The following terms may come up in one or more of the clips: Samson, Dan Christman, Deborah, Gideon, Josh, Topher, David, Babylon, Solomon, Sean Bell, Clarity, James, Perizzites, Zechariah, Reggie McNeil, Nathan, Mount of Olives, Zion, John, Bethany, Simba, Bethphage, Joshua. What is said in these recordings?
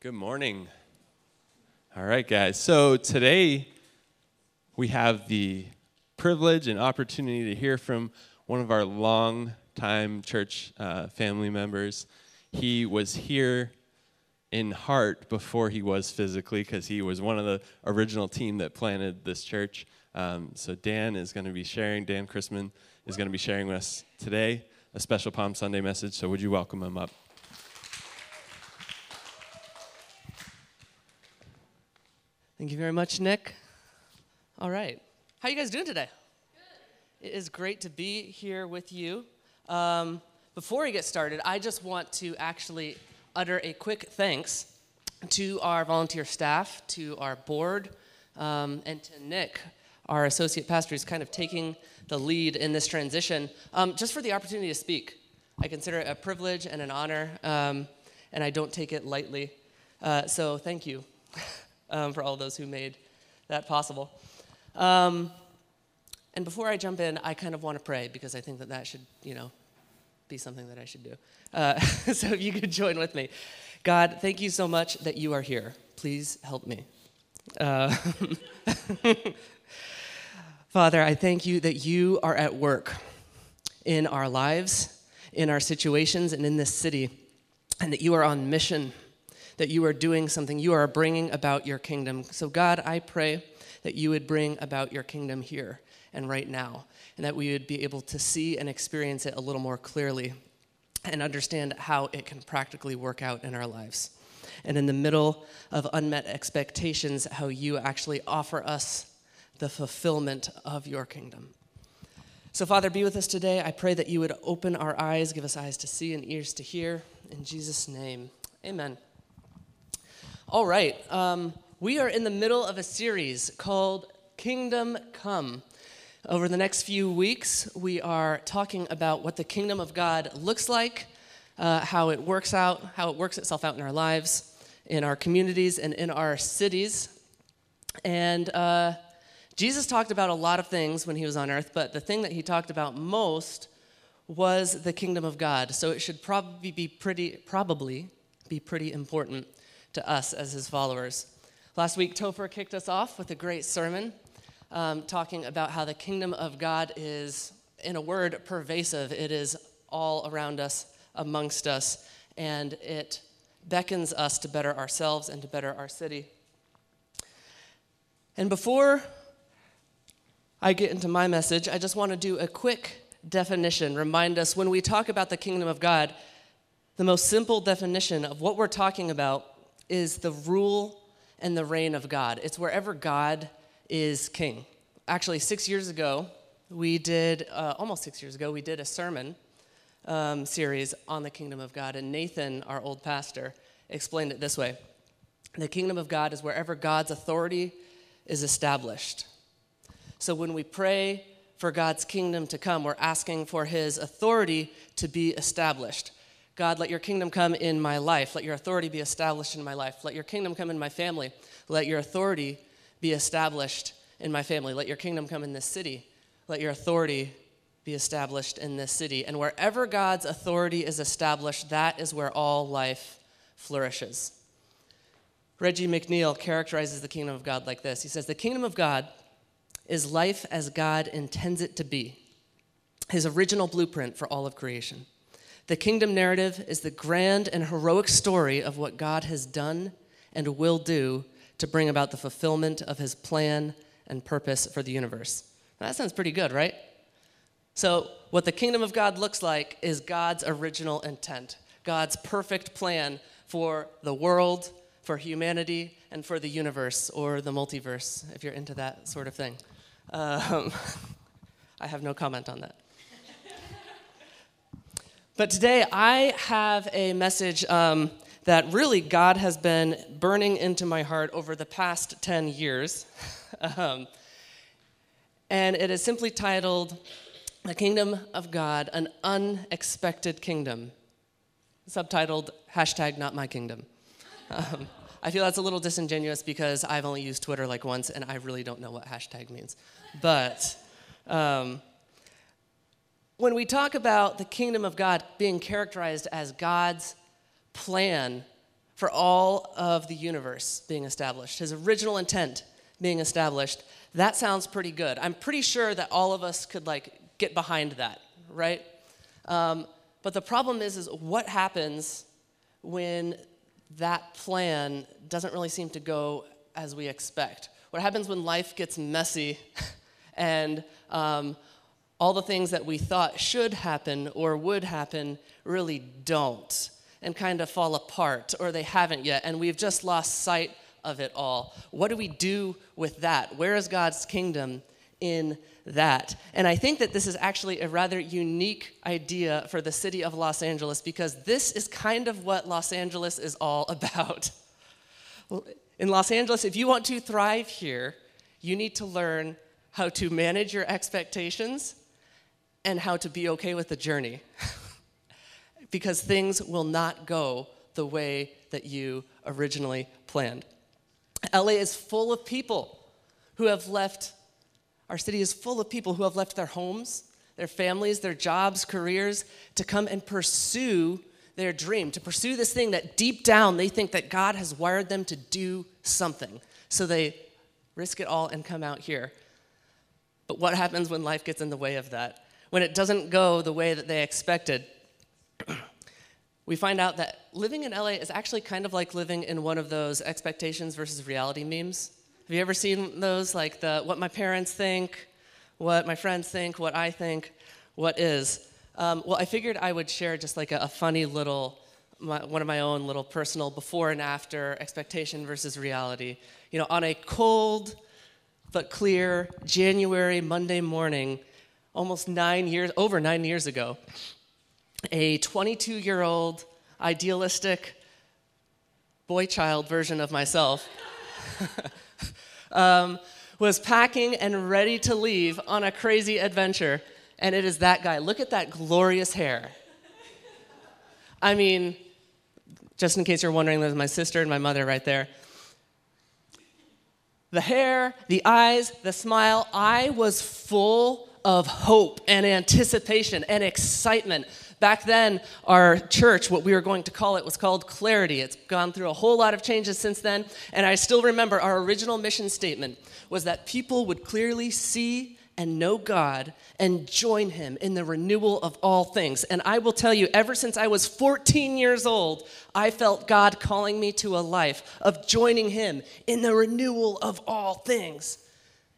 Good morning. All right, guys. So today we have the privilege and opportunity to hear from one of our long-time church family members. He was here in heart before he was physically because he was one of the original team that planted this church. So Dan Christman is going to be sharing with us today a special Palm Sunday message. So would you welcome him up? Thank you very much, Nick. All right. How are you guys doing today? Good. It is great to be here with you. Before we get started, I just want to actually utter a quick thanks to our volunteer staff, to our board, and to Nick, our associate pastor, who's kind of taking the lead in this transition, just for the opportunity to speak. I consider it a privilege and an honor, and I don't take it lightly. So thank you for all those who made that possible. And before I jump in, I kind of want to pray because I think that should, be something that I should do. So if you could join with me. God, thank you so much that you are here. Please help me. Father, I thank you that you are at work in our lives, in our situations, and in this city, and that you are on mission, that you are doing something. You are bringing about your kingdom. So God, I pray that you would bring about your kingdom here and right now, and that we would be able to see and experience it a little more clearly and understand how it can practically work out in our lives. And in the middle of unmet expectations, how you actually offer us the fulfillment of your kingdom. So Father, be with us today. I pray that you would open our eyes, give us eyes to see and ears to hear. In Jesus' name, amen. All right, we are in the middle of a series called Kingdom Come. Over the next few weeks, we are talking about what the kingdom of God looks like, how it works out, how it works itself out in our lives, in our communities, and in our cities. And Jesus talked about a lot of things when he was on earth, but the thing that he talked about most was the kingdom of God. So it should probably be pretty important to us as his followers. Last week, Topher kicked us off with a great sermon, talking about how the kingdom of God is, in a word, pervasive. It is all around us, amongst us, and it beckons us to better ourselves and to better our city. And before I get into my message, I just want to do a quick definition, remind us when we talk about the kingdom of God, the most simple definition of what we're talking about is the rule and the reign of God. It's wherever God is king. Actually, 6 years ago, we did a sermon series on the kingdom of God, and Nathan, our old pastor, explained it this way. The kingdom of God is wherever God's authority is established. So when we pray for God's kingdom to come, we're asking for his authority to be established. God, let your kingdom come in my life. Let your authority be established in my life. Let your kingdom come in my family. Let your authority be established in my family. Let your kingdom come in this city. Let your authority be established in this city. And wherever God's authority is established, that is where all life flourishes. Reggie McNeil characterizes the kingdom of God like this. He says, the kingdom of God is life as God intends it to be, his original blueprint for all of creation. The kingdom narrative is the grand and heroic story of what God has done and will do to bring about the fulfillment of his plan and purpose for the universe. Now, that sounds pretty good, right? So what the kingdom of God looks like is God's original intent, God's perfect plan for the world, for humanity, and for the universe, or the multiverse, if you're into that sort of thing. I have no comment on that. But today, I have a message that really God has been burning into my heart over the past 10 years. And it is simply titled, The Kingdom of God, An Unexpected Kingdom, subtitled, #NotMyKingdom. I feel that's a little disingenuous because I've only used Twitter like once, and I really don't know what hashtag means. But when we talk about the kingdom of God being characterized as God's plan for all of the universe being established, his original intent being established. That sounds pretty good. I'm pretty sure that all of us could get behind that, right? But the problem is what happens when that plan doesn't really seem to go as we expect? What happens when life gets messy and all the things that we thought should happen or would happen really don't and kind of fall apart, or they haven't yet, and we've just lost sight of it all? What do we do with that? Where is God's kingdom in that? And I think that this is actually a rather unique idea for the city of Los Angeles, because this is kind of what Los Angeles is all about. In Los Angeles, if you want to thrive here, you need to learn how to manage your expectations and how to be okay with the journey, because things will not go the way that you originally planned. LA is full of people who have left. Our city is full of people who have left their homes, their families, their jobs, careers, to come and pursue their dream, to pursue this thing that deep down they think that God has wired them to do something. So they risk it all and come out here. But what happens when life gets in the way of that? When it doesn't go the way that they expected? We find out that living in LA is actually kind of like living in one of those expectations versus reality memes. Have you ever seen those, like the what my parents think, what my friends think, what I think, what is? Well, I figured I would share just like a funny little, one of my own little personal before and after expectation versus reality. You know, on a cold but clear January Monday morning, over 9 years ago, a 22-year-old idealistic boy child version of myself was packing and ready to leave on a crazy adventure. And it is that guy. Look at that glorious hair. I mean, just in case you're wondering, there's my sister and my mother right there. The hair, the eyes, the smile. I was full of hope and anticipation and excitement. Back then, our church, what we were going to call it, was called Clarity. It's gone through a whole lot of changes since then. And I still remember our original mission statement was that people would clearly see and know God and join him in the renewal of all things. And I will tell you, ever since I was 14 years old, I felt God calling me to a life of joining him in the renewal of all things,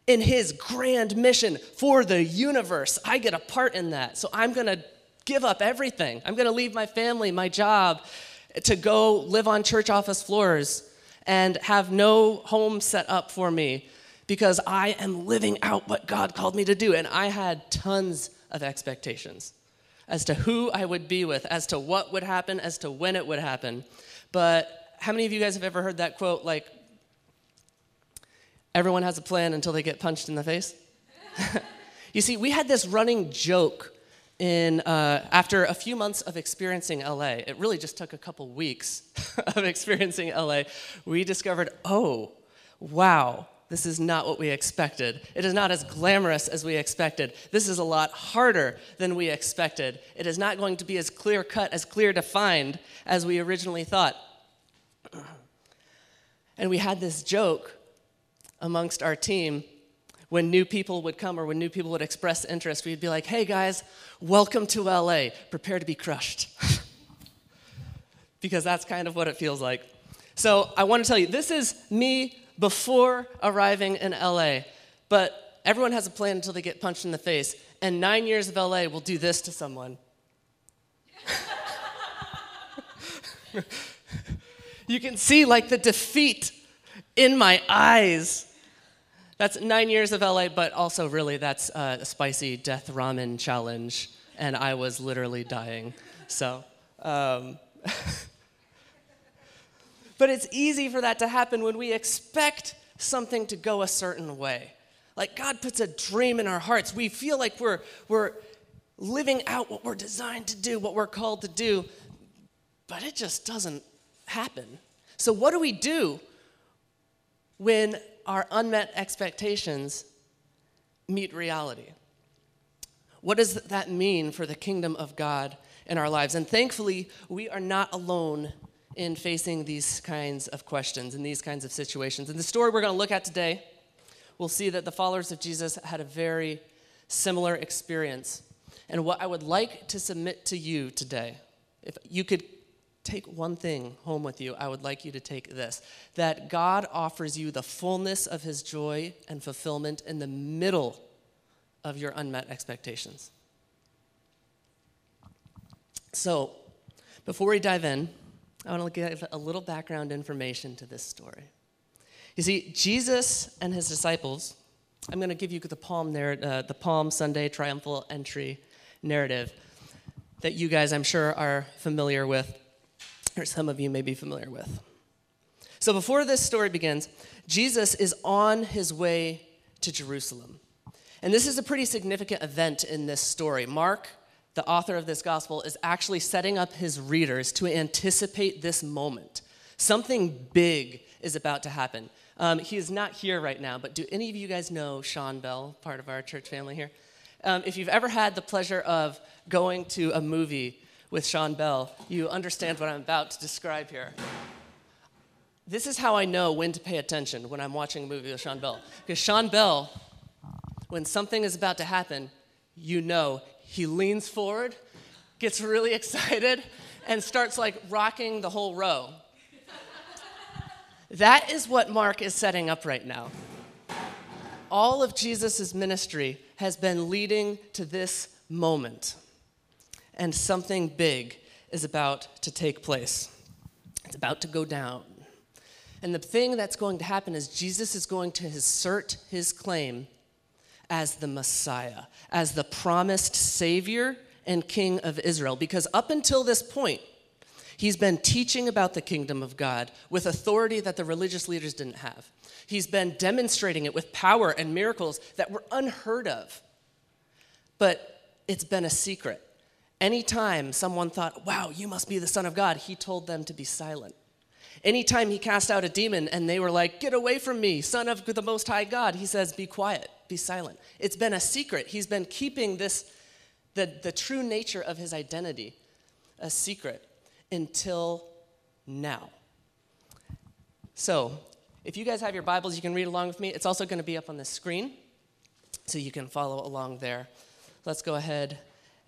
in his grand mission for the universe. I get a part in that. So I'm going to give up everything. I'm going to leave my family, my job, to go live on church office floors and have no home set up for me, because I am living out what God called me to do. And I had tons of expectations as to who I would be with, as to what would happen, as to when it would happen. But how many of you guys have ever heard that quote, like, everyone has a plan until they get punched in the face? You see, we had this running joke after a few months of experiencing LA. It really just took a couple weeks of experiencing LA. We discovered, oh, wow, this is not what we expected. It is not as glamorous as we expected. This is a lot harder than we expected. It is not going to be as clear-cut, as clear-defined as we originally thought. And we had this joke amongst our team when new people would come or when new people would express interest. We'd be like, hey guys, welcome to LA. Prepare to be crushed. Because that's kind of what it feels like. So I want to tell you, this is me before arriving in LA, but everyone has a plan until they get punched in the face, and 9 years of LA will do this to someone. You can see the defeat in my eyes. That's 9 years of LA, but also really that's a spicy death ramen challenge, and I was literally dying, so. But it's easy for that to happen when we expect something to go a certain way. Like, God puts a dream in our hearts. We feel like we're living out what we're designed to do, what we're called to do, but it just doesn't happen. So what do we do when our unmet expectations meet reality? What does that mean for the kingdom of God in our lives? And thankfully, we are not alone in facing these kinds of questions and these kinds of situations. In the story we're going to look at today, we'll see that the followers of Jesus had a very similar experience. And what I would like to submit to you today, if you could take one thing home with you, I would like you to take this, that God offers you the fullness of his joy and fulfillment in the middle of your unmet expectations. So, before we dive in, I want to give a little background information to this story. You see, Jesus and his disciples, I'm going to give you the Palm Sunday triumphal entry narrative that you guys, I'm sure, are familiar with, or some of you may be familiar with. So before this story begins, Jesus is on his way to Jerusalem. And this is a pretty significant event in this story. Mark, the author of this gospel, is actually setting up his readers to anticipate this moment. Something big is about to happen. He is not here right now, but do any of you guys know Sean Bell, part of our church family here? If you've ever had the pleasure of going to a movie with Sean Bell, you understand what I'm about to describe here. This is how I know when to pay attention when I'm watching a movie with Sean Bell. Because Sean Bell, when something is about to happen, you know, he leans forward, gets really excited, and starts like rocking the whole row. That is what Mark is setting up right now. All of Jesus' ministry has been leading to this moment, and something big is about to take place. It's about to go down. And the thing that's going to happen is Jesus is going to assert his claim as the Messiah, as the promised Savior and King of Israel. Because up until this point, he's been teaching about the kingdom of God with authority that the religious leaders didn't have. He's been demonstrating it with power and miracles that were unheard of. But it's been a secret. Anytime someone thought, wow, you must be the Son of God, he told them to be silent. Anytime he cast out a demon and they were like, get away from me, Son of the Most High God, he says, be quiet, be silent. It's been a secret. He's been keeping this, the true nature of his identity, a secret until now. So if you guys have your Bibles, you can read along with me. It's also going to be up on the screen, so you can follow along there. Let's go ahead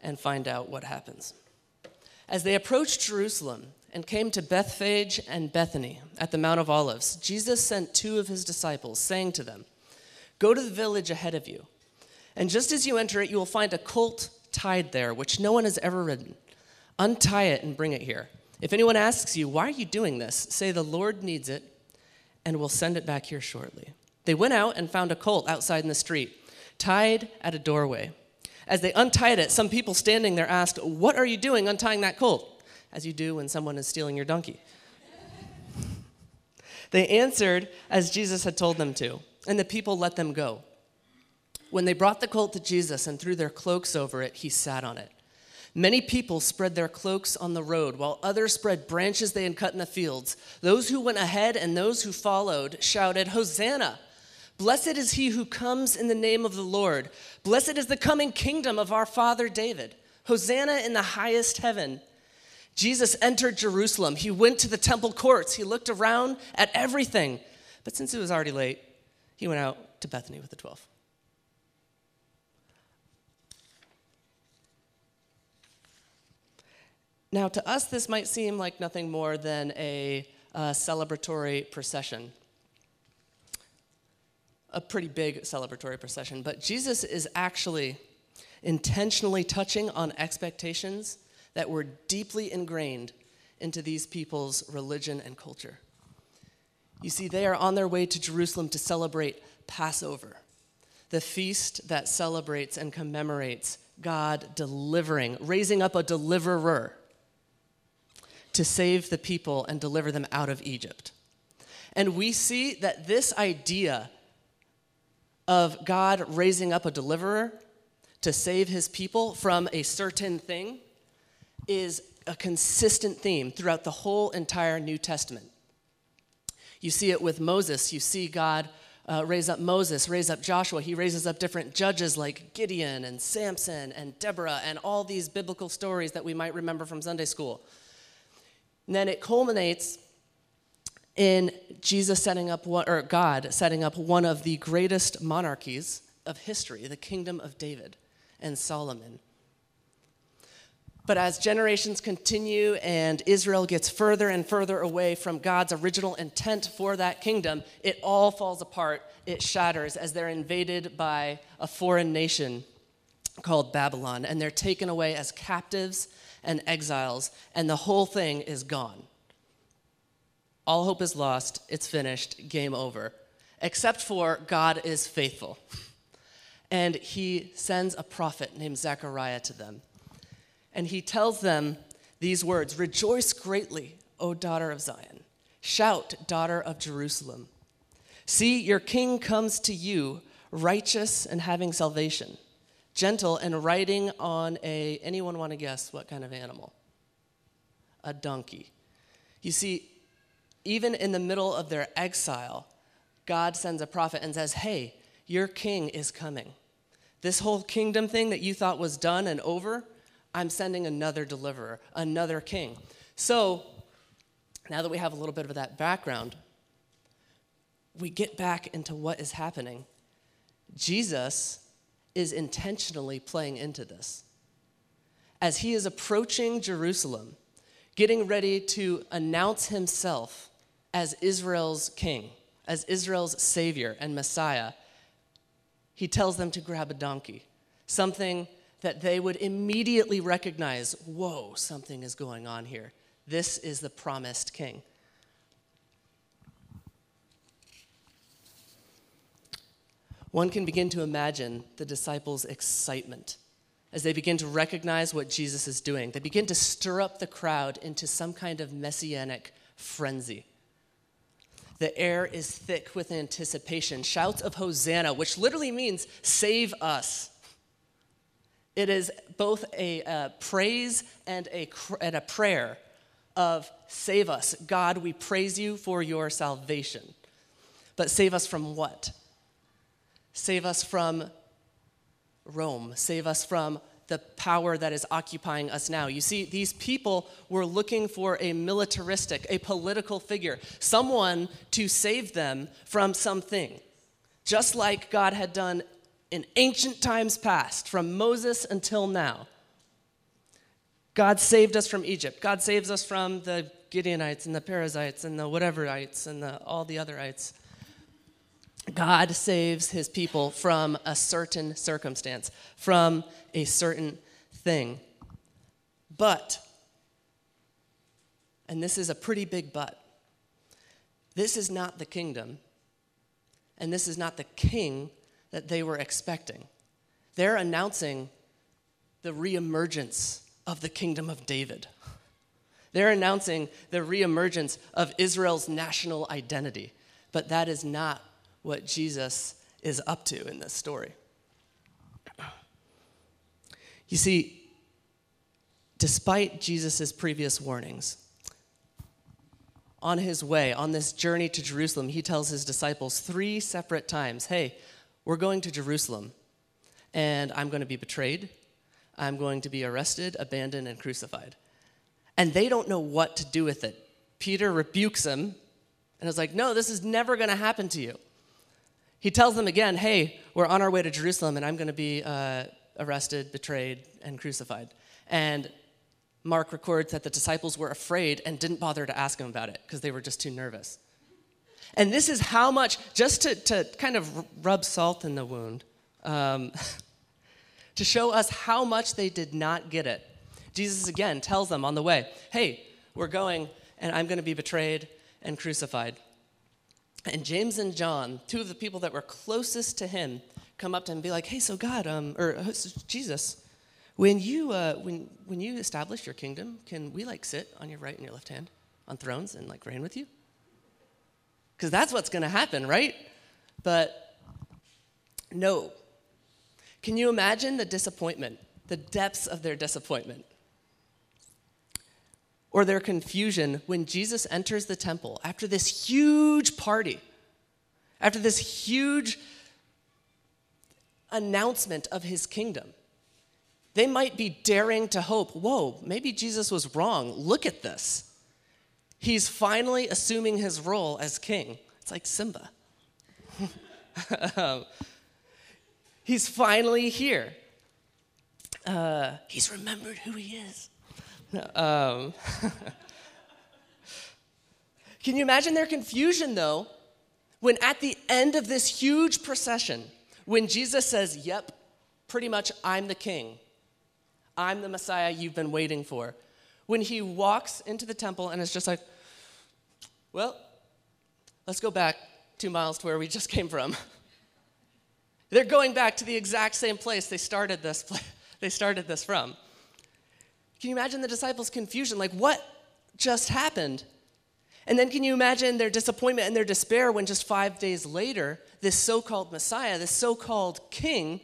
and find out what happens. As they approached Jerusalem and came to Bethphage and Bethany at the Mount of Olives, Jesus sent two of his disciples, saying to them, go to the village ahead of you, and just as you enter it, you will find a colt tied there, which no one has ever ridden. Untie it and bring it here. If anyone asks you, why are you doing this? Say, the Lord needs it, and we'll send it back here shortly. They went out and found a colt outside in the street, tied at a doorway. As they untied it, some people standing there asked, what are you doing untying that colt? As you do when someone is stealing your donkey. They answered as Jesus had told them to, and the people let them go. When they brought the colt to Jesus and threw their cloaks over it, he sat on it. Many people spread their cloaks on the road, while others spread branches they had cut in the fields. Those who went ahead and those who followed shouted, Hosanna! Blessed is he who comes in the name of the Lord. Blessed is the coming kingdom of our father David. Hosanna in the highest heaven. Jesus entered Jerusalem. He went to the temple courts. He looked around at everything. But since it was already late, he went out to Bethany with the 12. Now, to us, this might seem like nothing more than a celebratory procession. A pretty big celebratory procession, but Jesus is actually intentionally touching on expectations that were deeply ingrained into these people's religion and culture. You see, they are on their way to Jerusalem to celebrate Passover, the feast that celebrates and commemorates God delivering, raising up a deliverer to save the people and deliver them out of Egypt. And we see that this idea of God raising up a deliverer to save his people from a certain thing is a consistent theme throughout the whole entire New Testament. You see it with Moses. You see God raise up Moses, raise up Joshua. He raises up different judges like Gideon and Samson and Deborah and all these biblical stories that we might remember from Sunday school. And then it culminates in Jesus setting up one, or God setting up one of the greatest monarchies of history, the kingdom of David and Solomon. But as generations continue and Israel gets further and further away from God's original intent for that kingdom, it all falls apart. It shatters as they're invaded by a foreign nation called Babylon, and they're taken away as captives and exiles, and the whole thing is gone. All hope is lost. It's finished. Game over. Except for God is faithful, and he sends a prophet named Zechariah to them. And he tells them these words, "Rejoice greatly, O daughter of Zion. Shout, daughter of Jerusalem. See, your king comes to you, righteous and having salvation, gentle and riding on a," anyone want to guess what kind of animal? A donkey. You see, even in the middle of their exile, God sends a prophet and says, hey, your king is coming. This whole kingdom thing that you thought was done and over, I'm sending another deliverer, another king. So now that we have a little bit of that background, we get back into what is happening. Jesus is intentionally playing into this. As he is approaching Jerusalem, getting ready to announce himself as Israel's king, as Israel's savior and Messiah, he tells them to grab a donkey, something that they would immediately recognize, whoa, something is going on here. This is the promised king. One can begin to imagine the disciples' excitement as they begin to recognize what Jesus is doing. They begin to stir up the crowd into some kind of messianic frenzy. The air is thick with anticipation. Shouts of Hosanna, which literally means save us. It is both a praise and a prayer of save us. God, we praise you for your salvation. But save us from what? Save us from Rome. Save us from the power that is occupying us now. You see, these people were looking for a militaristic, a political figure, someone to save them from something, just like God had done in ancient times past, from Moses until now. God saved us from Egypt. God saves us from the Gideonites and the Perizzites and the whateverites and all the otherites. God saves his people from a certain circumstance, from a certain thing. But, and this is a pretty big but, this is not the kingdom, and this is not the king that they were expecting. They're announcing the reemergence of the kingdom of David. They're announcing the reemergence of Israel's national identity. But that is not what Jesus is up to in this story. You see, despite Jesus' previous warnings, on his way, on this journey to Jerusalem, he tells his disciples three separate times, hey, we're going to Jerusalem, and I'm going to be betrayed. I'm going to be arrested, abandoned, and crucified. And they don't know what to do with it. Peter rebukes him, and is like, no, this is never going to happen to you. He tells them again, hey, we're on our way to Jerusalem, and I'm going to be arrested, betrayed, and crucified. And Mark records that the disciples were afraid and didn't bother to ask him about it because they were just too nervous. And this is how much, just to kind of rub salt in the wound, to show us how much they did not get it. Jesus again tells them on the way, hey, we're going, and I'm going to be betrayed and crucified. And James and John, two of the people that were closest to him, come up to him and be like, hey, so God, or Jesus, when you establish your kingdom, can we like sit on your right and your left hand on thrones and like reign with you? Because that's what's going to happen, right? But no. Can you imagine the disappointment, the depths of their disappointment? Or their confusion when Jesus enters the temple after this huge party, after this huge announcement of his kingdom. They might be daring to hope, whoa, maybe Jesus was wrong. Look at this. He's finally assuming his role as king. It's like Simba. He's finally here. He's remembered who he is. Can you imagine their confusion, though, when at the end of this huge procession, when Jesus says, yep, pretty much I'm the king. I'm the Messiah you've been waiting for. When he walks into the temple and it's just like, well, let's go back 2 miles to where we just came from. They're going back to the exact same place they started this from. Can you imagine the disciples' confusion? Like, what just happened? And then can you imagine their disappointment and their despair when just 5 days later, this so-called Messiah, this so-called king,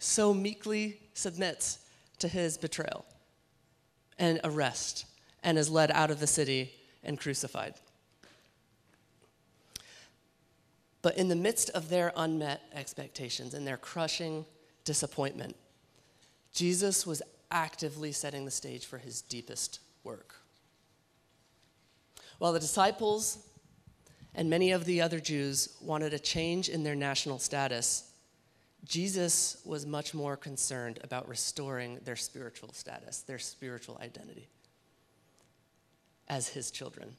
so meekly submits to his betrayal and arrest and is led out of the city and crucified. But in the midst of their unmet expectations and their crushing disappointment, Jesus was actively setting the stage for his deepest work. While the disciples and many of the other Jews wanted a change in their national status, Jesus was much more concerned about restoring their spiritual status, their spiritual identity as his children,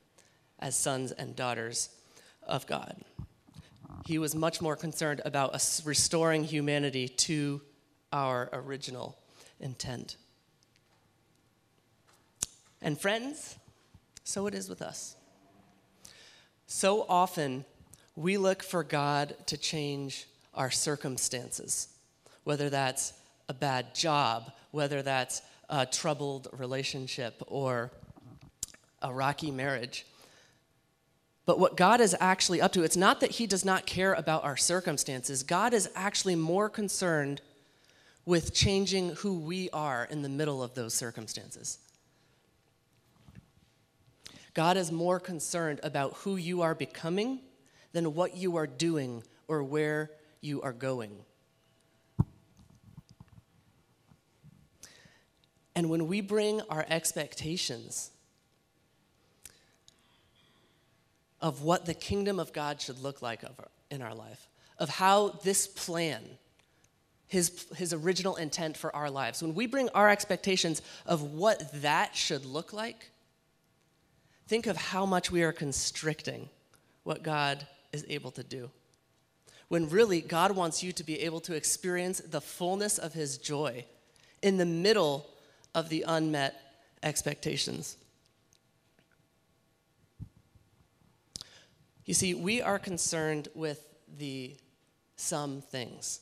as sons and daughters of God. He was much more concerned about us restoring humanity to our original intent. And friends, so it is with us. So often, we look for God to change our circumstances, whether that's a bad job, whether that's a troubled relationship or a rocky marriage. But what God is actually up to, it's not that he does not care about our circumstances. God is actually more concerned with changing who we are in the middle of those circumstances. God is more concerned about who you are becoming than what you are doing or where you are going. And when we bring our expectations of what the kingdom of God should look like in our life, of how this plan, his original intent for our lives, when we bring our expectations of what that should look like, think of how much we are constricting what God is able to do. When really God wants you to be able to experience the fullness of his joy in the middle of the unmet expectations. You see, we are concerned with the some things.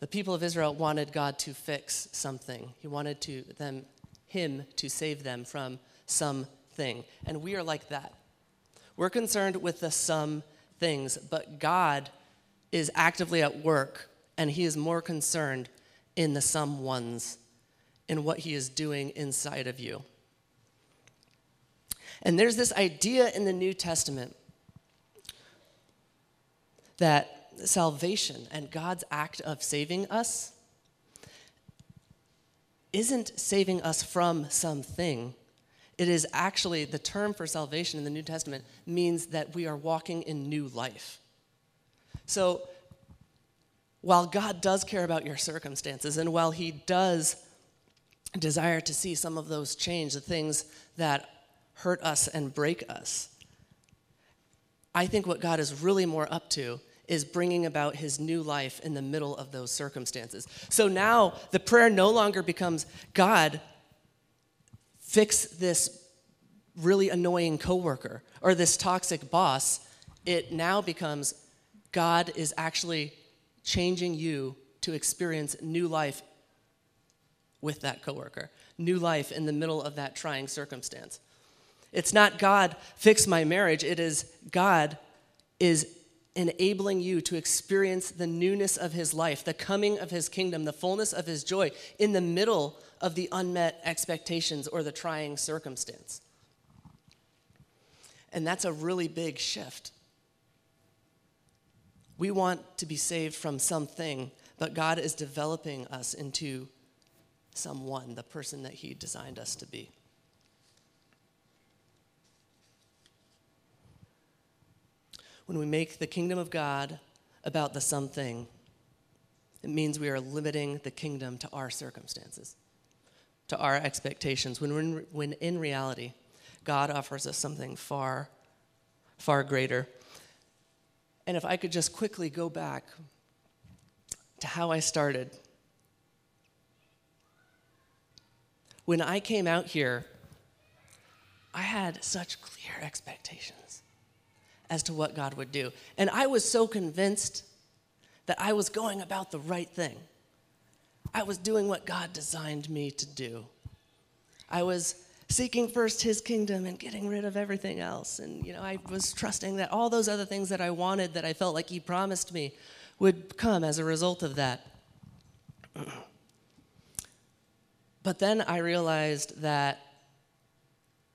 The people of Israel wanted God to fix something. He wanted him to save them from something. And we are like that. We're concerned with the some things, but God is actively at work, and he is more concerned in the someones, in what he is doing inside of you. And there's this idea in the New Testament that salvation and God's act of saving us isn't saving us from something. It is actually, the term for salvation in the New Testament means that we are walking in new life. So while God does care about your circumstances, and while he does desire to see some of those change, the things that hurt us and break us, I think what God is really more up to is bringing about his new life in the middle of those circumstances. So now the prayer no longer becomes, God, fix this really annoying coworker or this toxic boss. It now becomes God is actually changing you to experience new life with that coworker, new life in the middle of that trying circumstance. It's not God, fix my marriage. It is God is enabling you to experience the newness of his life, the coming of his kingdom, the fullness of his joy in the middle of the unmet expectations or the trying circumstance. And that's a really big shift. We want to be saved from something, but God is developing us into someone, the person that he designed us to be. when we make the kingdom of God about the something, it means we are limiting the kingdom to our circumstances, to our expectations, when in reality, God offers us something far, far greater. And if I could just quickly go back to how I started. When I came out here, I had such clear expectations as to what God would do. And I was so convinced that I was going about the right thing. I was doing what God designed me to do. I was seeking first his kingdom and getting rid of everything else. And, you know, I was trusting that all those other things that I wanted, that I felt like he promised me, would come as a result of that. But then I realized that,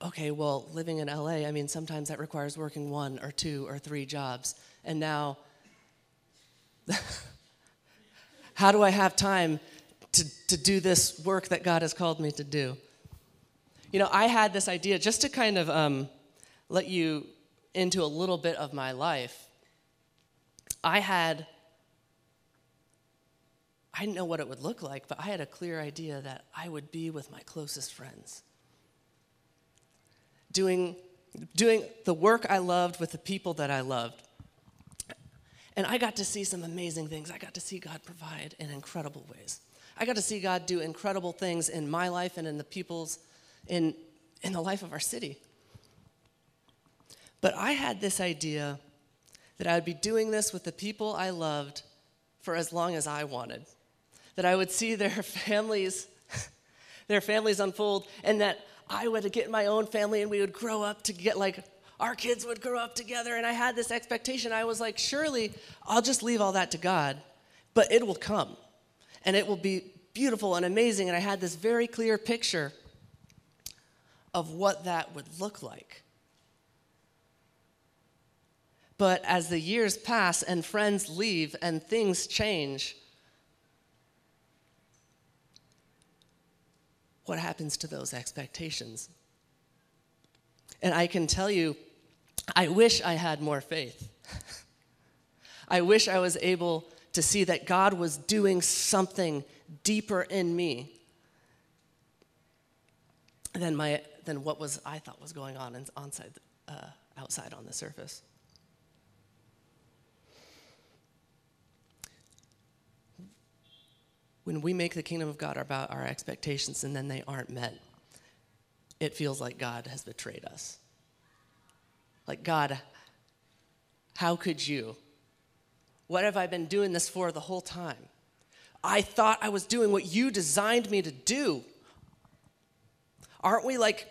okay, well, living in LA, I mean, sometimes that requires working 1 or 2 or 3 jobs. And now, how do I have time to do this work that God has called me to do? You know, I had this idea, just to kind of let you into a little bit of my life. I didn't know what it would look like, but I had a clear idea that I would be with my closest friends, doing the work I loved with the people that I loved. And I got to see some amazing things. I got to see God provide in incredible ways. I got to see God do incredible things in my life and in the people's, in the life of our city. But I had this idea that I would be doing this with the people I loved for as long as I wanted, that I would see their families unfold, and that I would get my own family and we would grow up to get like, our kids would grow up together, and I had this expectation. I was like, surely I'll just leave all that to God, but it will come, and it will be beautiful and amazing, and I had this very clear picture of what that would look like. But as the years pass and friends leave and things change, what happens to those expectations? And I can tell you, I wish I had more faith. I wish I was able to see that God was doing something deeper in me than what was I thought was going on outside on the surface. When we make the kingdom of God about our expectations and then they aren't met, it feels like God has betrayed us. Like, God, how could you? What have I been doing this for the whole time? I thought I was doing what you designed me to do. Aren't we like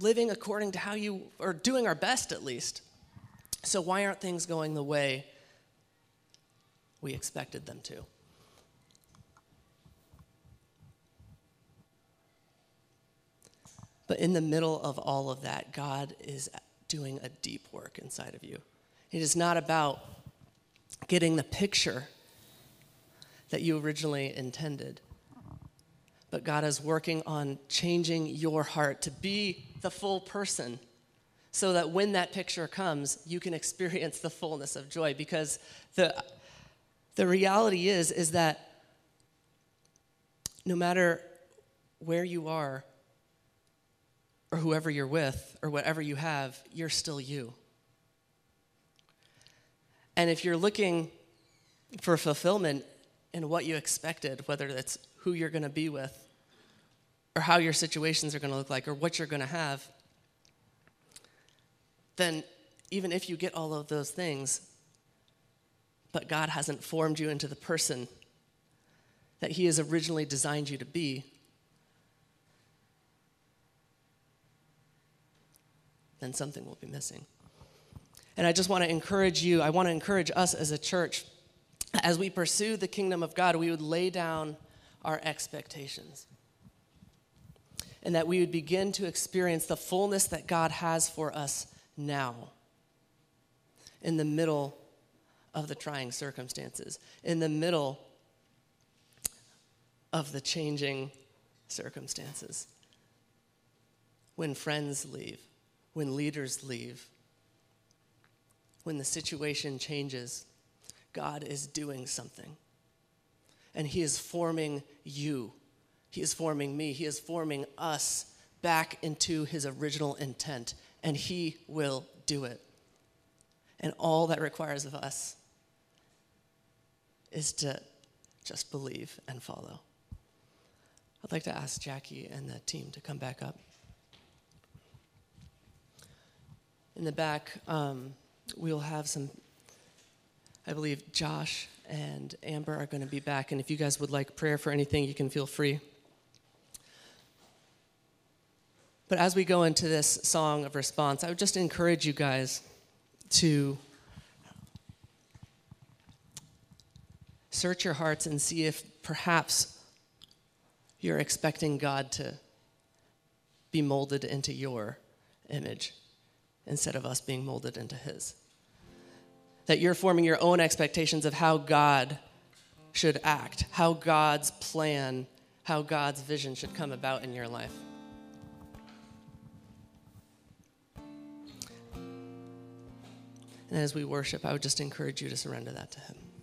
living according to how you, or doing our best at least? So why aren't things going the way we expected them to? But in the middle of all of that, God is doing a deep work inside of you. It is not about getting the picture that you originally intended, but God is working on changing your heart to be the full person so that when that picture comes, you can experience the fullness of joy. Because the reality is that no matter where you are, or whoever you're with, or whatever you have, you're still you. And if you're looking for fulfillment in what you expected, whether that's who you're going to be with, or how your situations are going to look like, or what you're going to have, then even if you get all of those things, but God hasn't formed you into the person that he has originally designed you to be, then something will be missing. And I just want to encourage you, I want to encourage us as a church, as we pursue the kingdom of God, we would lay down our expectations. And that we would begin to experience the fullness that God has for us now, in the middle of the trying circumstances, in the middle of the changing circumstances. When friends leave, when leaders leave, when the situation changes, God is doing something. And he is forming you. He is forming me. He is forming us back into his original intent. And he will do it. And all that requires of us is to just believe and follow. I'd like to ask Jackie and the team to come back up. In the back, we'll have some, I believe Josh and Amber are going to be back. And if you guys would like prayer for anything, you can feel free. But as we go into this song of response, I would just encourage you guys to search your hearts and see if perhaps you're expecting God to be molded into your image instead of us being molded into his. That you're forming your own expectations of how God should act, how God's plan, how God's vision should come about in your life. And as we worship, I would just encourage you to surrender that to him.